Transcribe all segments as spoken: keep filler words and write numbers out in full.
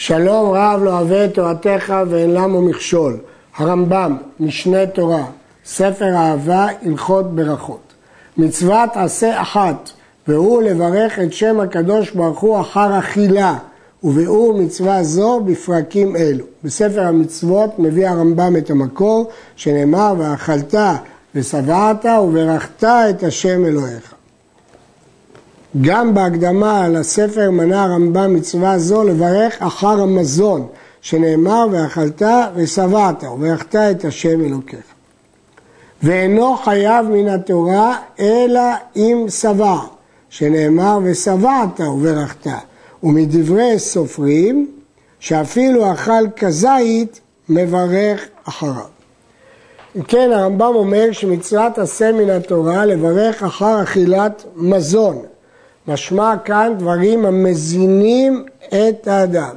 שלום רב לא אוהב את תורתך ואין למו מכשול. הרמב"ם, משנה תורה, ספר אהבה, הלכות ברכות. מצוות עשה אחת, והוא לברך את שם הקדוש ברוך הוא אחר אכילה, וביאור מצווה זו בפרקים אלו. בספר המצוות מביא הרמב"ם את המקור, שנאמר ואכלת ושבעת וברכת את השם אלוהיך. גם בהקדמה על הספר מנה הרמב"ם מצווה זו לברך אחר המזון, שנאמר ואכלת ושבעת וברכת את השם אלוקיך. ואינו חייב מן התורה אלא אם שבע, שנאמר ושבעת וברכת, ומדברי סופרים שאפילו אכל כזית מברך אחריו. כן, הרמב"ם אומר שמצוות עשה מן התורה לברך אחר אכילת מזון. משמע כאן דברים המזינים את האדם.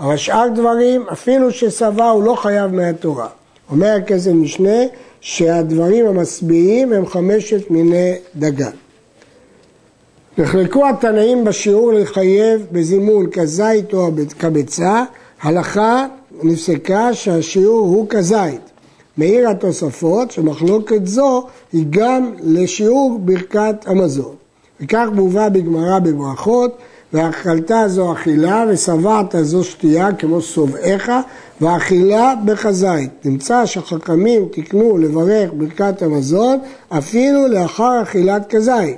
אבל שאר דברים, אפילו שסבע, הוא לא חייב מהתורה. אומר הכסף משנה שהדברים המשביעים הם חמשת מיני דגן. נחלקו התנאים בשיעור לחייב בזימון כזית או כבצע. הלכה נפסקה שהשיעור הוא כזית. מאיר התוספות שמחלוקת זו היא גם לשיעור ברכת המזון. וכך מובא בגמרא בברכות, ואכלת זו אכילה ושבעת זו שתייה כמו סובעך, ואכילה בכזית. נמצא שחכמים תקנו לברך ברכת המזון אפילו לאחר אכילת כזית.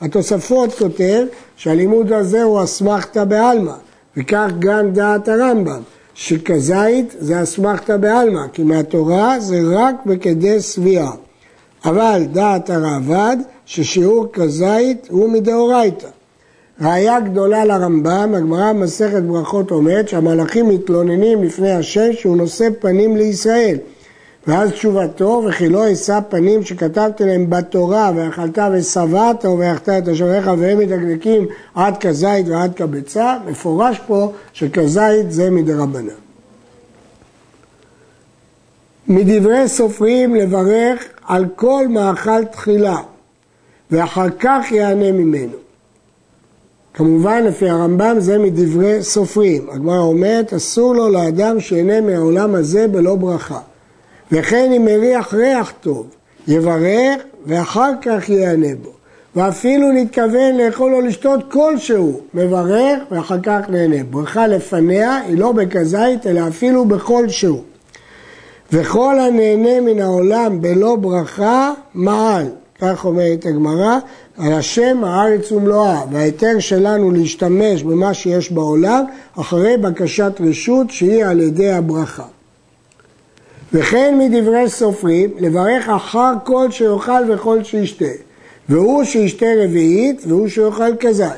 התוספות כותב שהלימוד הזה הוא אסמכתא בעלמא, וכך גם דעת הרמב"ם, שכזית זה אסמכתא בעלמא, כי מהתורה זה רק בכדי שביעה. אבל דעת הרעב"ד ששיעור כזית הוא מדאורייתא. ראיה גדולה לרמב"ם, הגמרא במסכת ברכות אומרת שהמלאכים מתלוננים לפני השם שהוא נושא פנים לישראל. ואז תשובתו, וכי לא אשא פנים שכתבתי להם בתורה, ואכלת ושבעת וברכת את השם אלוהיך, והם מדקדקים עד כזית ועד כבצע. מפורש פה שכזית זה מדרבנן. מדברי סופרים לברך על כל מאכל תחילה, ואחר כך יענה ממנו. כמובן, לפי הרמב"ם זה מדברי סופרים. הגמרא אומרת, אסור לו לאדם שיהנה מהעולם הזה בלא ברכה. וכן אם מריח ריח טוב, יברך ואחר כך יענה בו. ואפילו נתכוון לאכול או לשתות כלשהו, מברך ואחר כך נהנה. ברכה לפניה היא לא בכזית, אלא אפילו בכלשהו. וכל הנהנה מן העולם בלא ברכה, מעל. כך אומרת הגמרא, על השם הארץ ומלואה, וההיתר שלנו להשתמש במה שיש בעולם, אחרי בקשת רשות שהיא על ידי הברכה. וכן מדברי סופרים, לברך אחר כל שיאכל וכל שישתה, והוא שישתה רביעית והוא שיאכל כזית.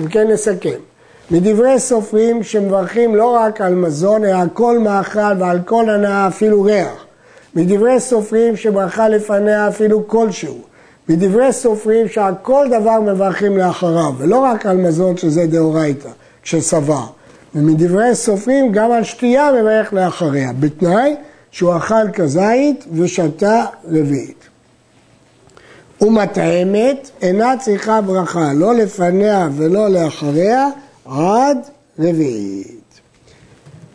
אם כן נסכם, מדברי סופרים שמברכים לא רק על מזון, אלא על כל מאכל ועל כל הנאה אפילו ריח. מדברי סופרים שברכה לפניה אפילו כלשהו. מדברי סופרים שעל כל דבר מברכים לאחריו, ולא רק על מזון שזה דאורייתא, כששבע. ומדברי סופרים גם על שתייה מברך לאחריה, בתנאי שהוא אכל כזית ושתה רביעית. ומתאמת אינה צריכה ברכה, לא לפניה ולא לאחריה, עד רביעית.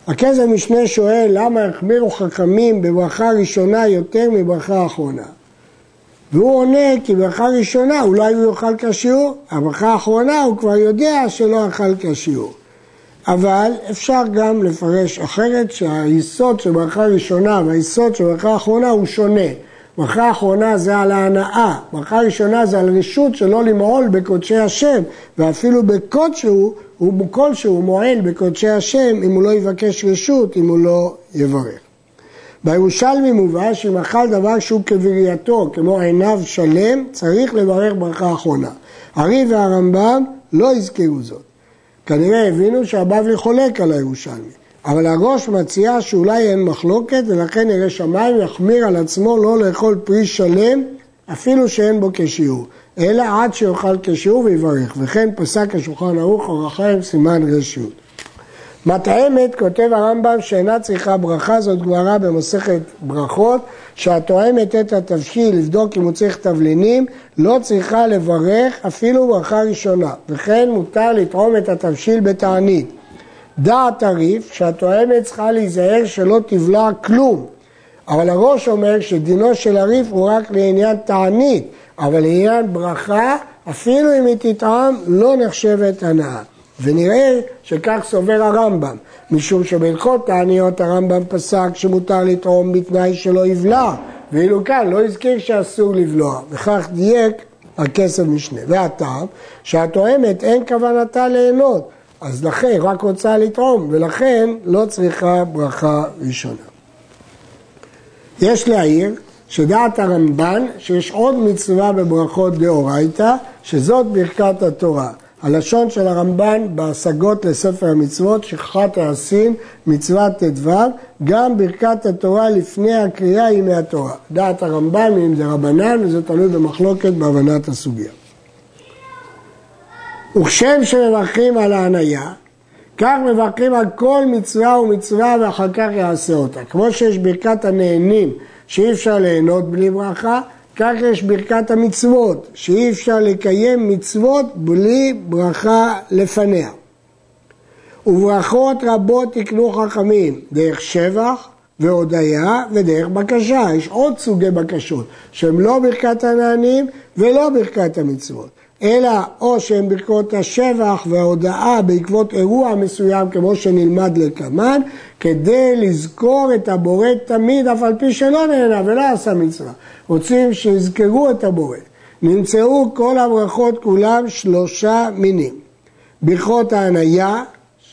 הכסף משנה שואל למה החמירו חכמים בברכה ראשונה יותר מברכה אחרונה. והוא עונה כי ברכה ראשונה אולי הוא יאכל כשיעור, הברכה האחרונה הוא כבר יודע שלא אכל כשיעור. אבל אפשר גם לפרש אחרת שהיסוד של ברכה ראשונה והיסוד של ברכה אחרונה הוא שונה. ברכה אחרונה זה על ההנאה, ברכה ראשונה זה על רשות שלא למעול בקודשי השם, ואפילו בקודשהו, ובכלשהו מועל בקודשי השם אם הוא לא יבקש רשות, אם הוא לא יברך. בירושלמי מובא שאם אכל דבר שהוא כברייתו, כמו עיניו שלם, צריך לברך ברכה אחרונה. הרי והרמב"ם לא הזכירו זאת. כנראה הבינו שהבבלי חולק על הירושלמי. אבל הראש מציע שאולי אין מחלוקת, ולכן ירא שמיים יחמיר על עצמו לא לאכול פרי שלם, אפילו שאין בו כשיעור, אלא עד שיאכל כשיעור ויברך. וכן פסק השולחן ערוך אור החיים סימן רשיות. מתאמת, כותב הרמב"ם, שאינה צריכה ברכה, זאת גמרא במסכת ברכות, שהתואמת את התבשיל לבדוק אם הוא צריך תבלינים, לא צריכה לברך אפילו ברכה ראשונה, וכן מותר לטעום את התבשיל בתענית. דעת הריף שהטוענת צריכה להיזהר שלא תבלע כלום, אבל הראש אומר שדינו של הריף הוא רק לעניין תענית, אבל לעניין ברכה, אפילו אם היא תטעם, לא נחשבת הנאה. ונראה שכך סובר הרמב"ם, משום שבהלכות תעניות הרמב"ם פסק שמותר לטעום בתנאי שלא יבלע, ואילו כאן לא הזכיר שאסור לבלוע, וכך דייק הכסף משנה. והטעם שהטועמת אין כוונתה ליהנות, אז לכן רק רוצה לטעום, ולכן לא צריכה ברכה ראשונה. יש להעיר שדעת הרמב"ן שיש עוד מצווה בברכות דאורייתא, שזאת ברכת התורה. הלשון של הרמב"ן בהשגות לספר המצוות, שכחת העשים, מצוות ט"ו, גם ברכת התורה לפני הקריאה היא מהתורה. דעת הרמב"ן, אם זה רבנן, וזה תלוי במחלוקת בהבנת הסוגיה. וכשם שמברכים על ההניה, כך מברכים על כל מצווה ומצווה ואחר כך יעשה אותה. כמו שיש ברכת הנהנים שאי אפשר ליהנות בלי ברכה, כך יש ברכת המצוות שאי אפשר לקיים מצוות בלי ברכה לפניה. וברכות רבות יקנו חכמים דרך שבח והודיה ודרך בקשה. יש עוד סוגי בקשות שהם לא ברכת הנהנים ולא ברכת המצוות, אלא או שהן ברכות השבח וההודאה בעקבות אירוע מסוים, כמו שנלמד לקמן, כדי לזכור את הבורא תמיד, אף על פי שלא נהנה ולא עשה מצווה. רוצים שיזכרו את הבורא. נמצאו כל הברכות כולם שלושה מינים. ברכות ההניה,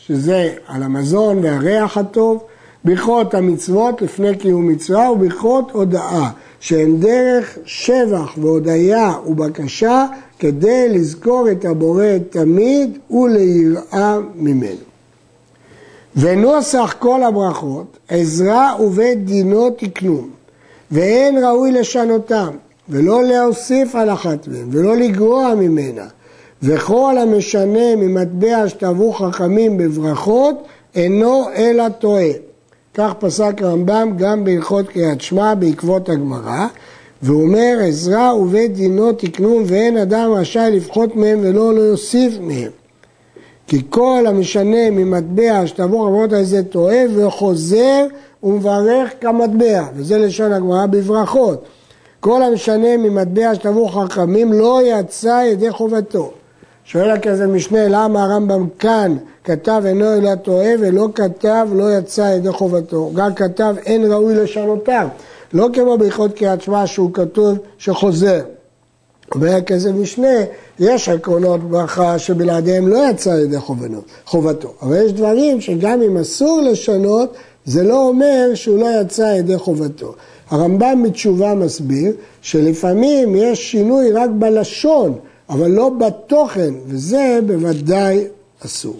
שזה על המזון והריח הטוב, ברכות המצוות לפני קיום מצווה, וברכות הודאה, שהן דרך שבח והודיה ובקשה, כדי לזכור את הבורא תמיד וליראה ממנו. ונוסח כל הברכות, עזרה ובית דינו תקנום, ואין ראוי לשנותם, ולא להוסיף על אחת מהם, ולא לגרוע ממנה, וכל המשנה ממטבע שטבעו חכמים בברכות, אינו אלא טועה. כך פסק הרמב"ם גם בהלכות קריאת שמע בעקבות הגמרא, והוא אומר, עזרה ובית דינו תקנום, ואין אדם רשאי לפחות מהם ולא להוסיף מהם. כי כל המשנה ממטבע שתבוא חברות הזה טועה, וחוזר ומברך כמטבע, וזה לשון הגמרא בברכות. כל המשנה ממטבע שתבוא חכמים לא יצא ידי חובתו. שואל הכזה משנה, למה הרמב"ם כאן כתב אינו אלא טועה, ולא כתב לא יצא ידי חובתו. גם כתב אין ראוי לשנותיו. לא כמו ברכות קריאת שמע שהוא כתוב שחוזר. אומר כזה משנה, יש עקרונות ברכה שבלעדיהם לא יצא ידי חובתו. אבל יש דברים שגם אם אסור לשנות, זה לא אומר שהוא לא יצא ידי חובתו. הרמב"ם בתשובה מסביר שלפעמים יש שינוי רק בלשון, אבל לא בתוכן, וזה בוודאי אסור.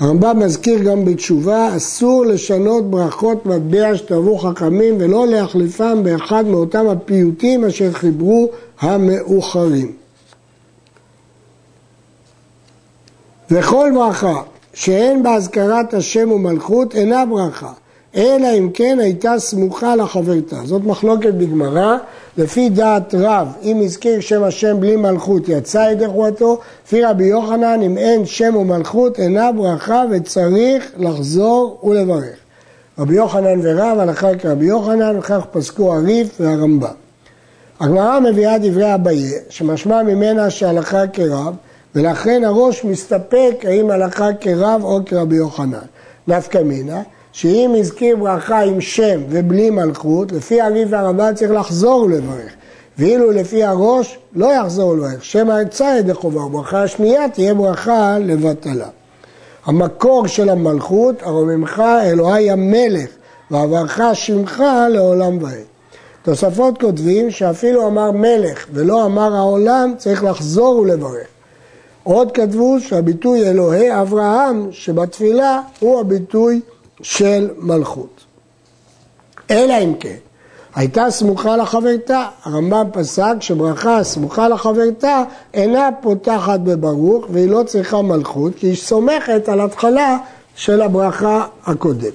הרמב"ם מזכיר גם בתשובה, אסור לשנות ברכות מטבע שטבעו חכמים ולא להחליפם באחד מאותם הפיוטים אשר חיברו המאוחרים. וכל ברכה שאין בהזכרת השם ומלכות אינה ברכה, אלא אם כן הייתה סמוכה לחברתה. זאת מחלוקת בגמרא, לפי דעת רב, אם הזכיר שם השם בלי מלכות יצא ידי חובתו, לפי רבי יוחנן, אם אין שם ומלכות אינה ברכה וצריך לחזור ולברך. רבי יוחנן ורב, הלכה כרבי יוחנן, וכך פסקו הרי"ף והרמב"ם. הגמרא מביאה דברי אביי, שמשמע ממנה שהלכה כרב, ולכן הראש מסתפק האם הלכה כרב או כרבי יוחנן. נפקא מינה, שאם הזכיר ברכה עם שם ובלי מלכות, לפי הרי"ף והרמב"ם צריך לחזור ולברך. ואילו לפי הראש לא יחזור ולברך. שמא יצא ידי חובה, ברכה השנייה תהיה ברכה לבטלה. המקור של המלכות, הרוממך אלוהי המלך, והברכה שמך לעולם ועד. תוספות כותבים שאפילו אמר מלך ולא אמר העולם, צריך לחזור ולברך. עוד כתבו שהביטוי אלוהי אברהם שבתפילה הוא הביטוי של מלכות. אלא אם כן הייתה סמוכה לחברתה. הרמב"ם פסק שברכה סמוכה לחברתה אינה פותחת בברוך, והיא לא צריכה מלכות, כי היא סומכת על התחלה של הברכה הקודמת.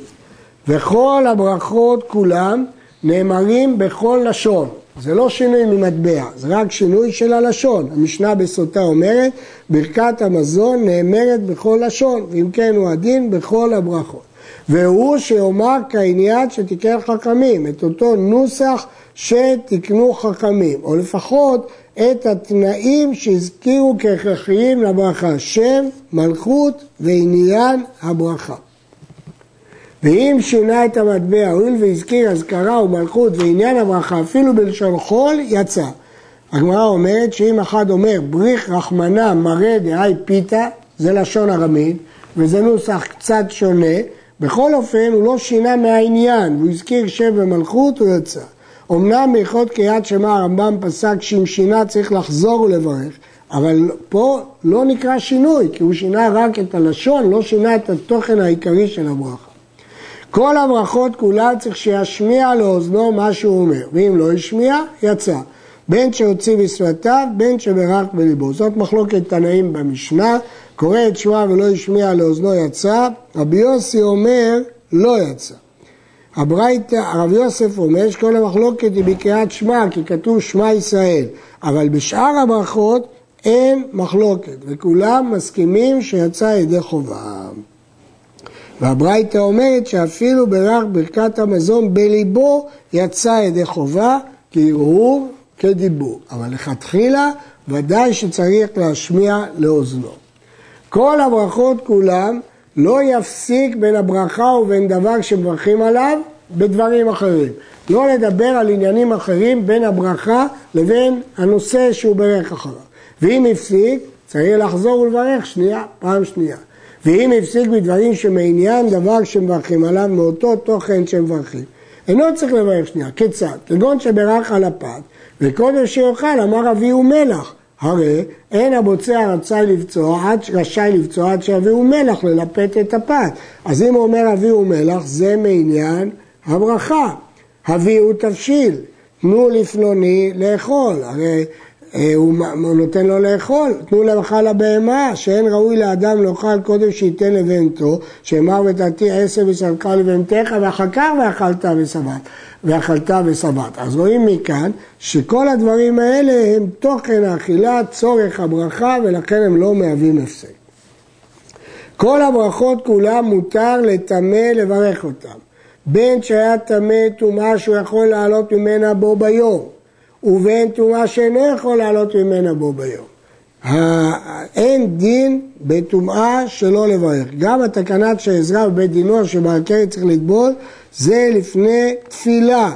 וכל הברכות כולם נאמרים בכל לשון, זה לא שינוי ממטבע, זה רק שינוי של הלשון. המשנה בסוטה אומרת, ברכת המזון נאמרת בכל לשון, ואם כן הוא הדין בכל הברכות. והוא שאומר כעניין שתיקן חכמים, את אותו נוסח שתיקנו חכמים, או לפחות את התנאים שהזכירו כהכרחיים לברכה, שם, מלכות ועניין הברכה. ואם שינה את המטבע, הואיל והזכיר הזכרה ומלכות ועניין הברכה, אפילו בלשון חול, יצא. הגמרא אומרת שאם אחד אומר בריך רחמנה מראה דהי פיתה, זה לשון ארמית, וזה נוסח קצת שונה, בכל אופן הוא לא שינה מהעניין, הוא הזכיר שם ומלכות, הוא יצא. אמנם ברכות קריאת שמע הרמב"ם פסק שאם שינה צריך לחזור ולברך, אבל פה לא נקרא שינוי, כי הוא שינה רק את הלשון, לא שינה את התוכן העיקרי של הברכה. כל הברכות כולה צריך שישמיע לאוזנו מה שהוא אומר, ואם לא ישמיע, יצא. בין שהוציא בשפתיו, בין שברך בליבו. זאת מחלוקת תנאים במשנה, קורא את שמע ולא ישמיע לאוזנו יצא, רבי יוסי אומר לא יצא. הברייתא, הרב יוסף אומר שכל המחלוקת היא בקריאת שמע, כי כתוב שמע ישראל, אבל בשאר הברכות אין מחלוקת, וכולם מסכימים שיצא ידי חובה. והברייתא אומרת שאפילו ברך ברכת המזון בליבו יצא ידי חובה, כי הוא כדיבור, אבל לכתחילה ודאי שצריך להשמיע לאוזנו. כל הברכות כולם לא יפסיק בין הברכה ובין דבר שמברכים עליו בדברים אחרים. לא לדבר על עניינים אחרים בין הברכה לבין הנושא שהוא ברך אחריו. ואם הפסיק, צריך לחזור ולברך שנייה, פעם שנייה. ואם הפסיק בדברים שמעניין דבר שמברכים עליו מאותו תוכן שמברכים, אינו צריך לברך שנייה. כיצד? כגון שברך על הפת, וקודם שיוכל אמר אביהו מלח, הרי אין הבוצע רשאי לבצוע עד, עד שאביהו מלח ללפת את הפת. אז אם הוא אומר אביהו מלח, זה מעניין הברכה. הביאו תבשיל, תנו לפלוני לאכול, הרי אה, הוא, הוא נותן לו לאכול, תנו למחל הבהמה, שאין ראוי לאדם לאכל קודם שייתן לבהמתו, שאמר ותתי עשר ושלך לבהמתך, ואחר כך ואכלת ושבעת. ואכלתה ושבעת. אז רואים מכאן שכל הדברים האלה הם תוכן האכילה, צורך הברכה, ולכן הם לא מהווים הפסק. כל הברכות כולם מותר לטמא לברך אותם. בין שהיה טמא טומאה שהוא יכול לעלות ממנה בו ביום, ובין טומאה שאינו יכול לעלות ממנה בו ביום. אין דין בטומאה שלא לברך. גם התקנת שעזרה בבית דינו שבהקר צריך לטבול, זה לפני תפילה,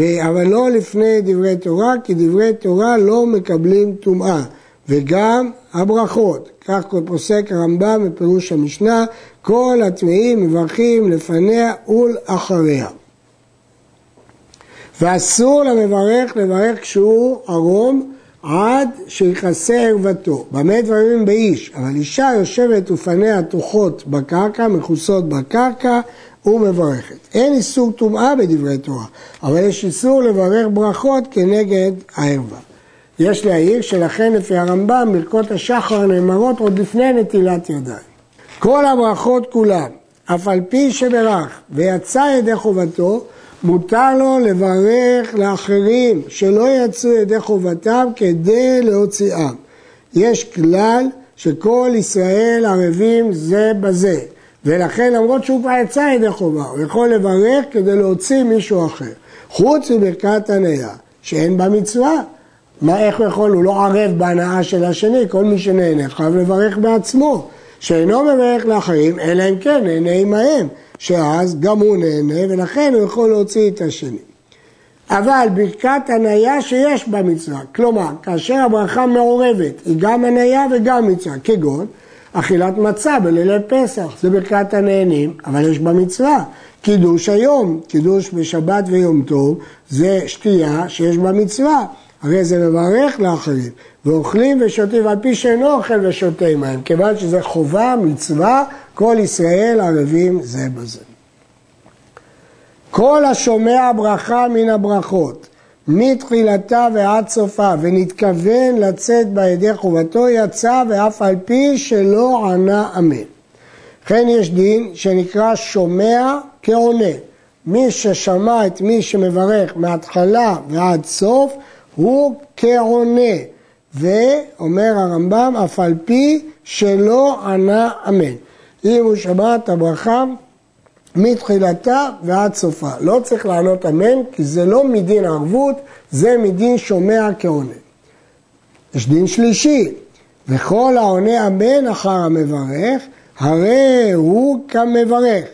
אבל לא לפני דברי תורה, כי דברי תורה לא מקבלים טומאה, וגם הברכות. כך פוסק הרמב"ם בפירוש המשנה, כל הטמאים מברכים לפניה ולאחריה. ואסור למברך לברך כשהוא ערום, עד שיכסה ערוותו. במה דברים באיש, אבל אישה יושבת ופניה תוחות בקרקע, מכוסות בקרקע, ומברכת. אין איסור טומאה בדברי תורה, אבל יש איסור לברך ברכות כנגד הערווה. יש להעיר שלכן לפי הרמב"ם, ברכות השחר נאמרות עוד לפני נטילת ידיים. כל הברכות כולם, אף על פי שברך ויצא ידי חובתו, מותר לו לברך לאחרים שלא יצאו ידי חובתם כדי להוציאם. יש כלל שכל ישראל ערבים זה בזה, ולכן למרות שהוא כבר יצא ידי חובה, הוא יכול לברך כדי להוציא מישהו אחר. חוץ מברכת הנאה, שאין בה מצווה. מה, איך הוא יכול? הוא לא ערב בהנאה של השני, כל מי שנהנה חייב לברך בעצמו. שאינו מברך לאחרים, אלא אם כן נהנה עמהם, שאז גם הוא נהנה, ולכן הוא יכול להוציא את השני. אבל ברכת הנאה שיש בה מצווה, כלומר, כאשר הברכה מעורבת, היא גם הנאה וגם מצווה, כגון אכילת מצה בלילי פסח, זה ברכת הנהנים, אבל יש בה מצווה. קידוש היום, קידוש בשבת ויום טוב, זה שתייה שיש בה מצווה. הרי זה מברך לאחרים, ואוכלים ושותים, על פי שאינו אוכל ושותה מהם, כיוון שזה חובה, מצווה, כל ישראל ערבים זה בזה. כל השומע ברכה מן הברכות, מתחילתה ועד סופה, ונתכוון לצאת בידי חובתו, יצא ואף על פי שלא ענה אמן. כן יש דין שנקרא שומע כעונה. מי ששמע את מי שמברך מההתחלה ועד סוף, הוא כעונה. ואומר הרמב"ם, אף על פי שלא ענה אמן. אם הוא שמע את הברכה מתחילתה ועד סופה. לא צריך לענות אמן, כי זה לא מדין ערבות, זה מדין שומע כעונה. יש דין שלישי, וכל העונה אמן אחר המברך, הרי הוא כמברך.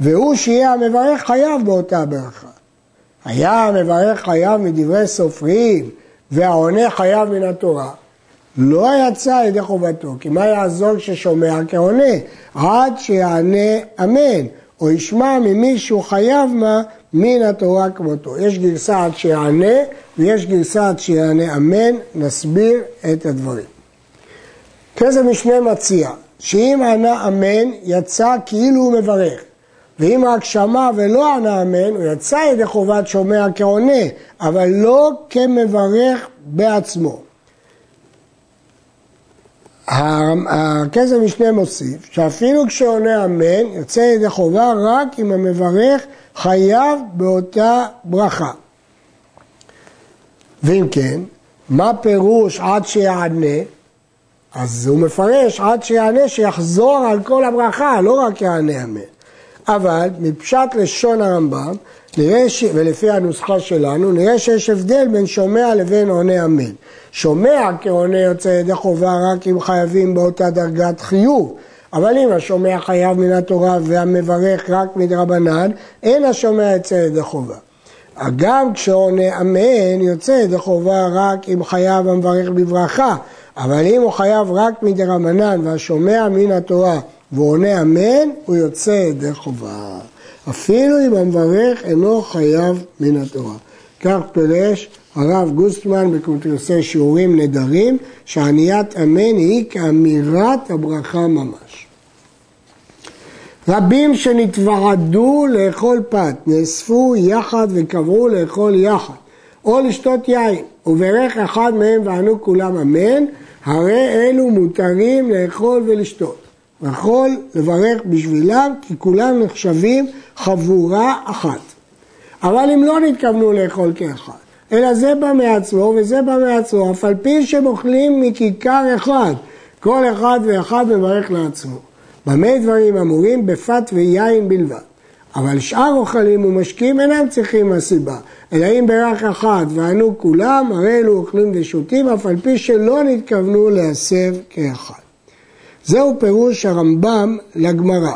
והוא שיהיה המברך חייב באותה ברכה. היה המברך חייב מדברי סופרים, והעונה חייב מן התורה. לא יצא ידי חובתו, כי מה יעזור ששומע כעונה? עד שיענה אמן, או ישמע ממישהו חייב מה מן התורה כמותו. יש גרסה עד שיענה, ויש גרסה עד שיענה אמן, נסביר את הדברים. כזה משנה מציע, שאם ענה אמן, יצא כאילו הוא מברך. ואם רק שמע ולא ענה אמן, הוא יצא ידי חובת שומע כעונה, אבל לא כמברך בעצמו. הכסף משנה מוסיף, שאפילו כשעונה אמן, יצא ידי חובה רק אם המברך חייב באותה ברכה. ואם כן, מה פירוש עד שיענה? אז הוא מפרש עד שיענה שיחזור על כל הברכה, לא רק יענה אמן. אבל מפשט לשון הרמב"ם, ש... ולפי הנוסחה שלנו, נראה שיש הבדל בין שומע לבין עונה אמן. שומע כעונה יוצא ידי חובה רק אם חייבים באותה דרגת חיוב. אבל אם השומע חייב מן התורה והמברך רק מדרבנן, אין השומע יוצא ידי חובה. גם כשעונה אמן יוצא ידי חובה רק אם חייב המברך בברכה. אבל אם הוא חייב רק מדרבנן והשומע מן התורה ועונה אמן, הוא יוצא ידי חובה. אפילו אם המברך אינו חייב מן התורה. כך פלש הרב גוסטמן בקונטרסי שיעורים נדרים, שעניית אמן היא כאמירת הברכה ממש. רבים שנתוועדו לאכול פת, נאספו יחד וקבעו לאכול יחד, או לשתות יין, וברך אחד מהם וענו כולם אמן, הרי אלו מותרים לאכול ולשתות. יכול לברך בשבילם, כי כולם נחשבים חבורה אחת. אבל אם לא נתכוונו לאכול כאחד, אלא זה בא מעצמו וזה בא מעצמו, אף על פי שמוכלים מכיכר אחד, כל אחד ואחד מברך לעצמו. במה דברים אמורים? בפת ויין בלבד. אבל שאר אוכלים ומשקים אינם צריכים הסיבה, אלא אם ברך אחד וענו כולם, הרי אלו אוכלים ושותים, אף על פי שלא נתכוונו להסב כאחד. זהו פירוש הרמב"ם לגמרא.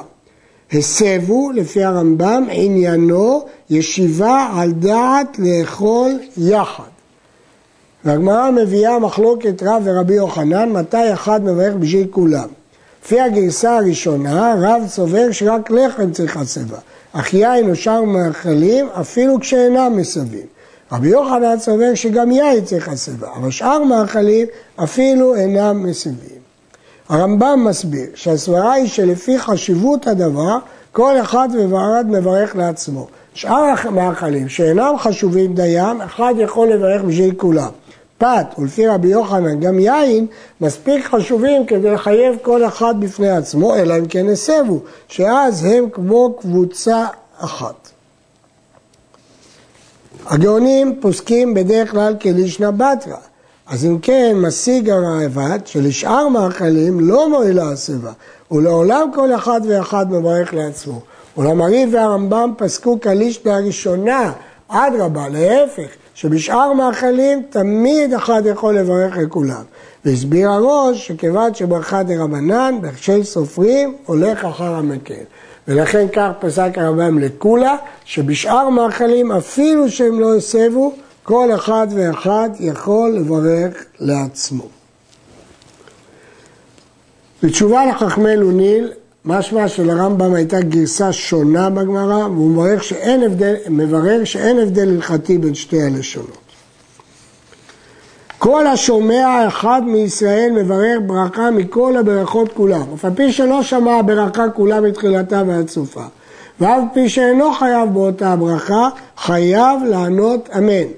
הסבו, לפי הרמב"ם, עניינו ישיבה על דעת לאכול יחד. והגמרא מביאה מחלוקת רב ורבי יוחנן, מתי אחד מברך בשביל כולם. לפי הגרסה הראשונה, רב סובר שרק לחם צריך הסבה, אך יין ושאר מאכלים אפילו כשאינם מסבים. רבי יוחנן סובר שגם יין צריך הסבה, אבל שאר מאכלים אפילו אינם מסבים. הרמב"ם מסביר שהסברה היא שלפי חשיבות הדבר, כל אחד ובערד מברך לעצמו. שאר המאכלים שאינם חשובים דיים, אחד יכול לברך בשביל כולם. פת, ולפי רבי יוחנן, גם יין, מספיק חשובים כדי לחייב כל אחד בפני עצמו, אלא אם כן הסבו, שאז הם כמו קבוצה אחת. הגאונים פוסקים בדרך כלל כלישנא בתרא. אז אם כן, משיג הראב"ד שלשאר מאכלים לא מועילה הסבה, ולעולם כל אחד ואחד מברך לעצמו. אולם הרי"ף והרמב"ם פסקו כלישנא הראשונה, אדרבה, להפך, שבשאר מאכלים תמיד אחד יכול לברך לכולם. והסביר הראש שכיוון שברכה דרבנן, בהכשל סופרים, הולך אחר המקל. ולכן כך פסק הרמב"ם לכולה, שבשאר מאכלים אפילו שהם לא הסבו, כל אחד ואחד יכול לברך לעצמו. בתשובה לחכמי לוניל, משמע שלרמב"ם הייתה גרסה שונה בגמרא, והוא מברר שאין הבדל, מברר שאין הבדל הלכתי בין שתי הלשונות. כל השומע אחד מישראל מברך ברכה מכל הברכות כולם, אף על פי שלא שמע ברכה כולה מתחילתה ועד סופה, ואף פי שאינו חייב באותה הברכה, חייב לענות אמן.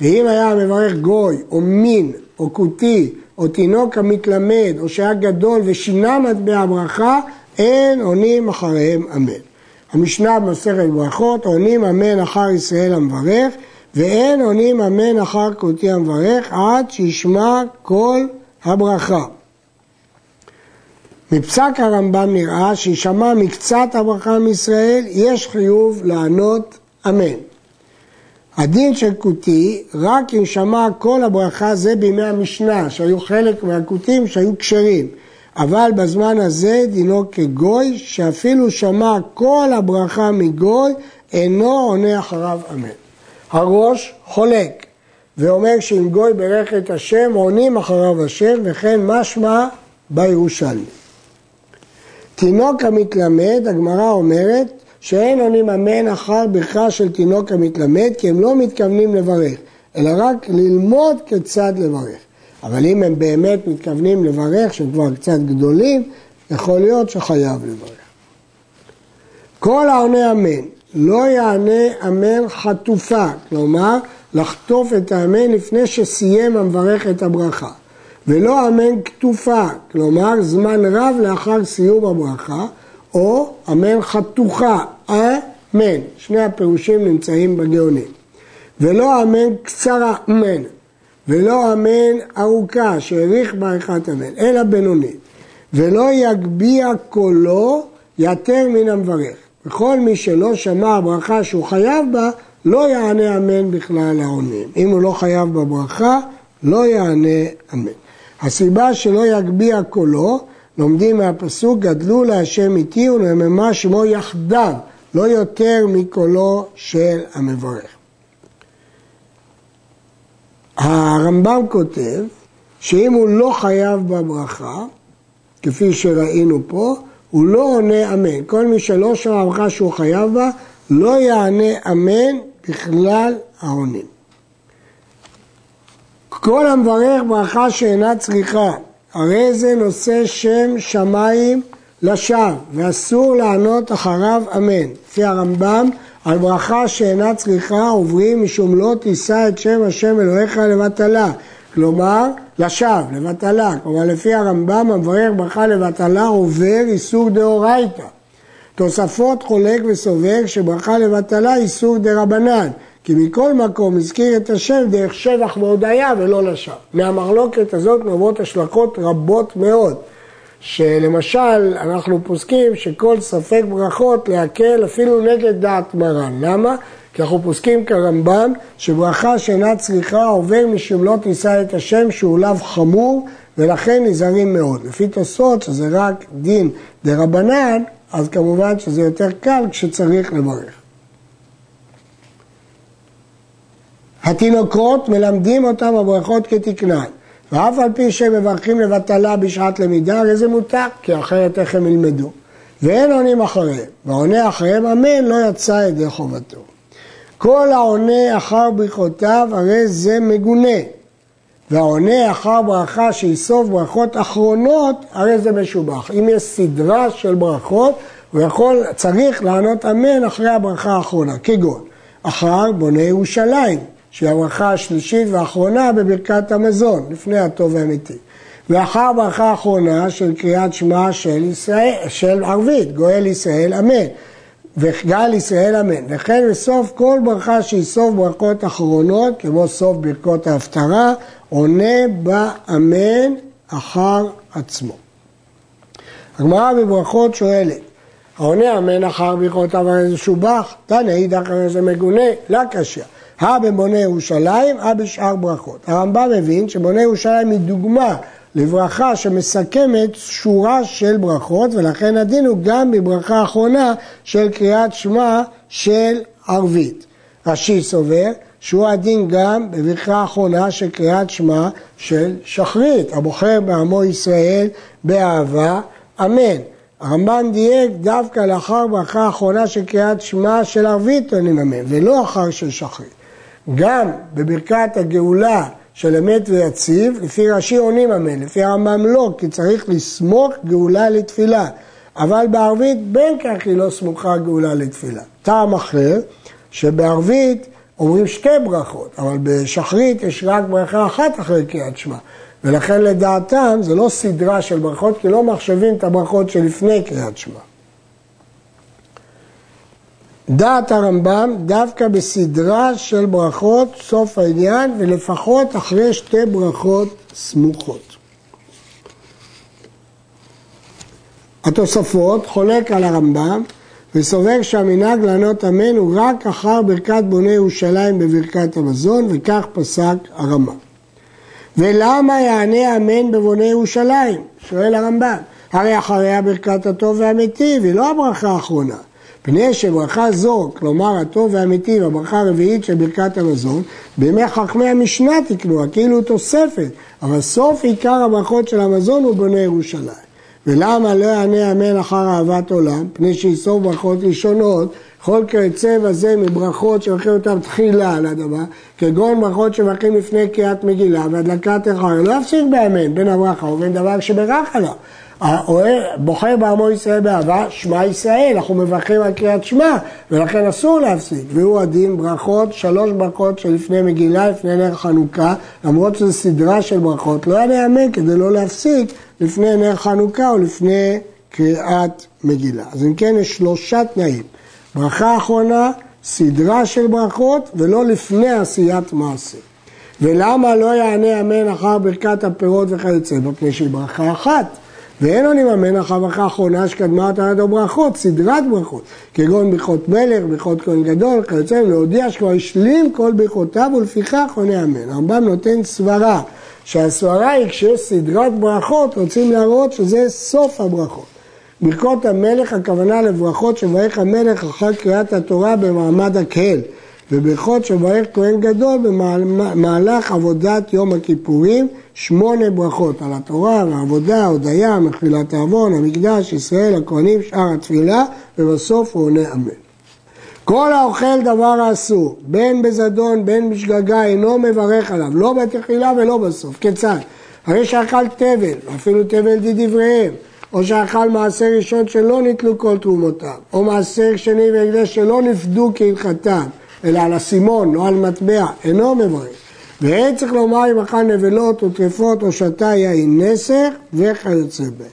ואם היה המברך גוי, או מין, או כותי, או תינוק המתלמד, או שהיה גדול ושינה מטבע הברכה, אין עונים אחריהם אמן. המשנה בספר ברכות, עונים אמן אחר ישראל המברך, ואין עונים אמן אחר כותי המברך, עד שישמע כל הברכה. מפסק הרמב"ם נראה שישמע מקצת הברכה מישראל, יש חיוב לענות אמן. הדין של כותי, רק אם שמע כל הברכה, זה בימי המשנה, שהיו חלק מהכותים שהיו כשרים. אבל בזמן הזה דינו כגוי, שאפילו שמע כל הברכה מגוי, אינו עונה אחריו אמן. הראש חולק, ואומר שאם גוי ברך את השם, עונים אחריו השם, וכן משמע בירושלמי. תינוק המתלמד, הגמרא אומרת, שאין עונים אמן אחר ברכה של תינוק המתלמד, כי הם לא מתכוונים לברך, אלא רק ללמוד כיצד לברך. אבל אם הם באמת מתכוונים לברך, שהם כבר קצת גדולים, יכול להיות שחייב לברך. כל העונה אמן, לא יענה אמן חטופה, כלומר, לחטוף את האמן לפני שסיים המברך את הברכה. ולא אמן כתופה, כלומר, זמן רב לאחר סיום הברכה, או אמן חתוכה, אמן, שני הפירושים נמצאים בגאונים. ולא אמן קצרה, אמן, ולא אמן ארוכה, שהאריך בעריכת אמן, אלא בינונית. ולא יגביע קולו יתר מן המברך. וכל מי שלא שמע הברכה שהוא חייב בה, לא יענה אמן בכלל לעונים. אם הוא לא חייב בברכה, לא יענה אמן. הסיבה שלא יגביע קולו, לומדים מהפסוק, גדלו להשם איתי ונממה שמו יחדיו, לא יותר מקולו של המברך. הרמב"ם כותב שאם הוא לא חייב בברכה, כפי שראינו פה, הוא לא עונה אמן. כל מי שלא שמע ברכה שהוא חייב בה, לא יענה אמן בכלל העונים. כל המברך ברכה שאינה צריכה, הרי זה נושא שם שמיים לשווא, ואסור לענות אחריו אמן. לפי הרמב"ם, על ברכה שאינה צריכה עוברים משום לא תישא את שם השם אלוהיך לבטלה, כלומר לשווא, לבטלה. כלומר, לפי הרמב"ם, המברך ברכה לבטלה עובר איסור דאורייתא. תוספות חולק וסובר שברכה לבטלה איסור דרבנן, כי מכל מקום הזכיר את השם דרך שבח והודיה ולא לשווא. מהמחלוקת הזאת נובעות השלכות רבות מאוד, שלמשל אנחנו פוסקים שכל ספק ברכות להקל אפילו נגד דעת מרן. למה? כי אנחנו פוסקים כרמב"ם שברכה שאינה צריכה עובר משום לא תישא את השם שהוא לאו חמור, ולכן נזהרים מאוד. לפי תוספות שזה רק דין דרבנן, אז כמובן שזה יותר קל כשצריך לברך. התינוקות מלמדים אותם הברכות כתקנן, ואף על פי שהם מברכים לבטלה בשעת למידה, הרי זה מותר, כי אחרת איך הם ילמדו. ואין עונים אחריהם, והעונה אחריהם אמן לא יצא ידי חובתו. כל העונה אחר ברכותיו הרי זה מגונה, והעונה אחר ברכה שיסוף ברכות אחרונות הרי זה משובח. אם יש סדרה של ברכות, הוא יכול, צריך לענות אמן אחרי הברכה האחרונה, כגון אחר בונה ירושלים, שהיא הברכה השלישית והאחרונה בברכת המזון, לפני הטוב האמיתי. ואחר הברכה האחרונה של קריאת שמע של ישראל, של ערבית, גואל ישראל אמן, וגאל ישראל אמן. וכן בסוף כל ברכה שהיא סוף ברכות אחרונות, כמו סוף ברכות ההפטרה, עונה בה אמן אחר עצמו. הגמרא בברכות שואלת, העונה אמן אחר ברכותיו הרי זה שובח, תנא אידך הרי זה מגונה, לא קשה. הא בבונה ירושלים, הא בשאר ברכות. הרמב"ם מבין שבונה ירושלים היא דוגמה לברכה שמסכמת שורה של ברכות, ולכן הדין הוא גם בברכה האחרונה של קריאת שמע של ערבית. רש"י סובר שהוא הדין גם בברכה האחרונה של קריאת שמע של שחרית, הבוחר בעמו ישראל באהבה, אמן. הרמב"ם דייק דווקא לאחר ברכה האחרונה של קריאת שמע של ערבית עונים אמן, ולא אחר של שחרית. גם בברכת הגאולה של אמת ויציב, לפי רש"י עונים אמן, לפי הרמב"ם לא, כי צריך לסמוך גאולה לתפילה. אבל בערבית בין כך היא לא סמוכה גאולה לתפילה. טעם אחר, שבערבית אומרים שתי ברכות, אבל בשחרית יש רק ברכה אחת אחרי קריאת שמע. ולכן לדעתם זה לא סדרה של ברכות, כי לא מחשבים את הברכות שלפני קריאת שמע. דעת הרמב"ם דווקא בסדרה של ברכות סוף העניין, ולפחות אחרי שתי ברכות סמוכות. התוספות חולק על הרמב"ם וסובר שהמנהג לענות אמן הוא רק אחר ברכת בונה ירושלים בברכת המזון, וכך פסק הרמב"ם. ולמה יענה אמן בבונה ירושלים? שואל הרמב"ם. הרי אחריה ברכת הטוב והמיטיב, והיא לא הברכה האחרונה. פני שברכה זו, כלומר הטוב והמיטיב, הברכה הרביעית של ברכת המזון, בימי חכמי המשנה תקנוה, כאילו תוספת, אבל סוף עיקר הברכות של המזון הוא בונה ירושלים. ולמה לא יענה אמן אחר אהבת עולם? פני שיסוף ברכות ראשונות, כל כיוצא בזה מברכות שמכים אותם תחילה על הדבר, כגון ברכות שמכים לפני קריאת מגילה והדלקת אחר, לא יפסיק באמן בין הברכה ובין דבר שברך עליו. בוחר בעמו ישראל באהבה, שמע ישראל, אנחנו מברכים על קריאת שמע, ולכן אסור להפסיק. והוא הדין ברכות, שלוש ברכות שלפני מגילה, לפני נר חנוכה, למרות שזו סדרה של ברכות, לא היה נאמן כדי לא להפסיק לפני נר חנוכה או לפני קריאת מגילה. אז אם כן, יש שלושה תנאים. ברכה אחרונה, סדרה של ברכות, ולא לפני עשיית מעשה. ולמה לא יענה אמן אחר ברכת הפירות וכיוצא? בפני שהיא ברכה אחת. ואין עונים אמן אחר ברכה האחרונה שקדמה אותה או ברכות, סדרת ברכות, כגון ברכות מלך, ברכות כהן גדול, כיוצא להודיע שכבר השלים כל ברכותיו ולפיכך עונה אמן. הרמב"ם נותן סברה, שהסברה היא כשיש סדרת ברכות, רוצים להראות שזה סוף הברכות. ברכות המלך הכוונה לברכות שברך המלך אחר קריאת התורה במעמד הקהל, וברכות שברך כהן גדול במהלך עבודת יום הכיפורים, שמונה ברכות על התורה, העבודה, הודיה, מחילת העוון, המקדש, ישראל, הכהנים, שאר התפילה, ובסוף הוא עונה אמן. כל האוכל דבר האסור, בין בזדון, בין בשגגה, אינו מברך עליו, לא בתחילה ולא בסוף. כיצד? הרי שאכל תבל, אפילו תבל דדבריהם, או שאכל מעשר ראשון שלא ניתלו כל תרומותיו, או מעשר שני והקדש שלא נפדו כהלכתם, אלא על הסימון, לא על מטבע, אינו מברך. ואין צריך לומר אם אכל נבלות או טרפות או שתה יין נסך וכיוצא בהם.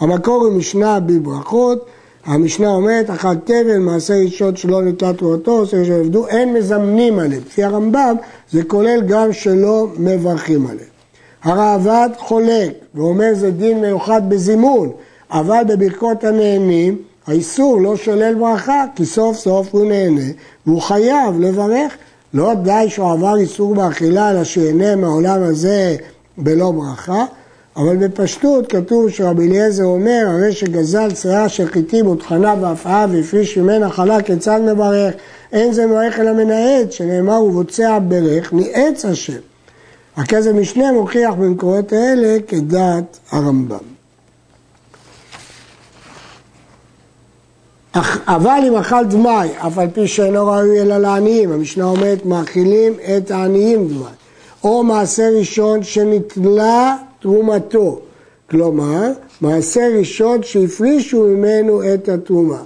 המקור הוא משנה בברכות, המשנה אומרת, אכל תבל, מעשר ראשון שלא ניתלה תרומתו, עשר שלא נפדו, אין מזמנים עליהם. לפי הרמב"ם זה כולל גם שלא מברכים עליהם. הראב"ד חולק ואומר זה דין מיוחד בזימון, אבל בברכות הנהנים, האיסור לא שולל ברכה, כי סוף סוף הוא נהנה, והוא חייב לברך. לא די שהוא עבר איסור באכילה, אלא שיהנה מהעולם הזה בלא ברכה, אבל בפשטות כתוב שרבי אליעזר אומר, הרי שגזל שריעה של חיטים ותחנה והפעה והפריש ממנה חלה, כיצד מברך? אין זה מברך אלא מנעץ, שנאמר ובוצע ברך, ניעץ השם. הכסף משנה מוכיח במקורות האלה כדעת הרמב"ם. אבל אם אכל דמי, אף על פי שאינו ראוי אלא לעניים, המשנה אומרת, מאכילים את העניים דמי, או מעשר ראשון שנתלה תרומתו, כלומר, מעשר ראשון שהפרישו ממנו את התרומה,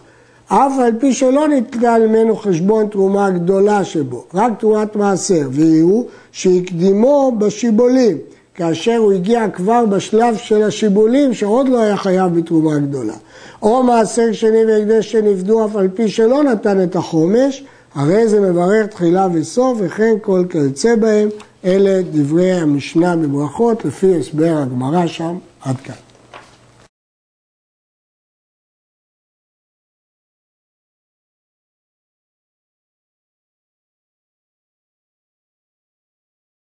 אף על פי שלא נתלה ממנו חשבון תרומה הגדולה שבו, רק תרומת מעשר, והוא שהקדימו בשיבולים, כאשר הוא הגיע כבר בשלב של השיבולים שעוד לא היה חייב בתרומה גדולה. או מעשר שני והקדש שנפדו אף על פי שלא נתן את החומש, הרי זה מברך תחילה וסוף וכן כל כיוצא בהם. אלה דברי המשנה בברכות לפי הסבר הגמרא שם. עד כאן.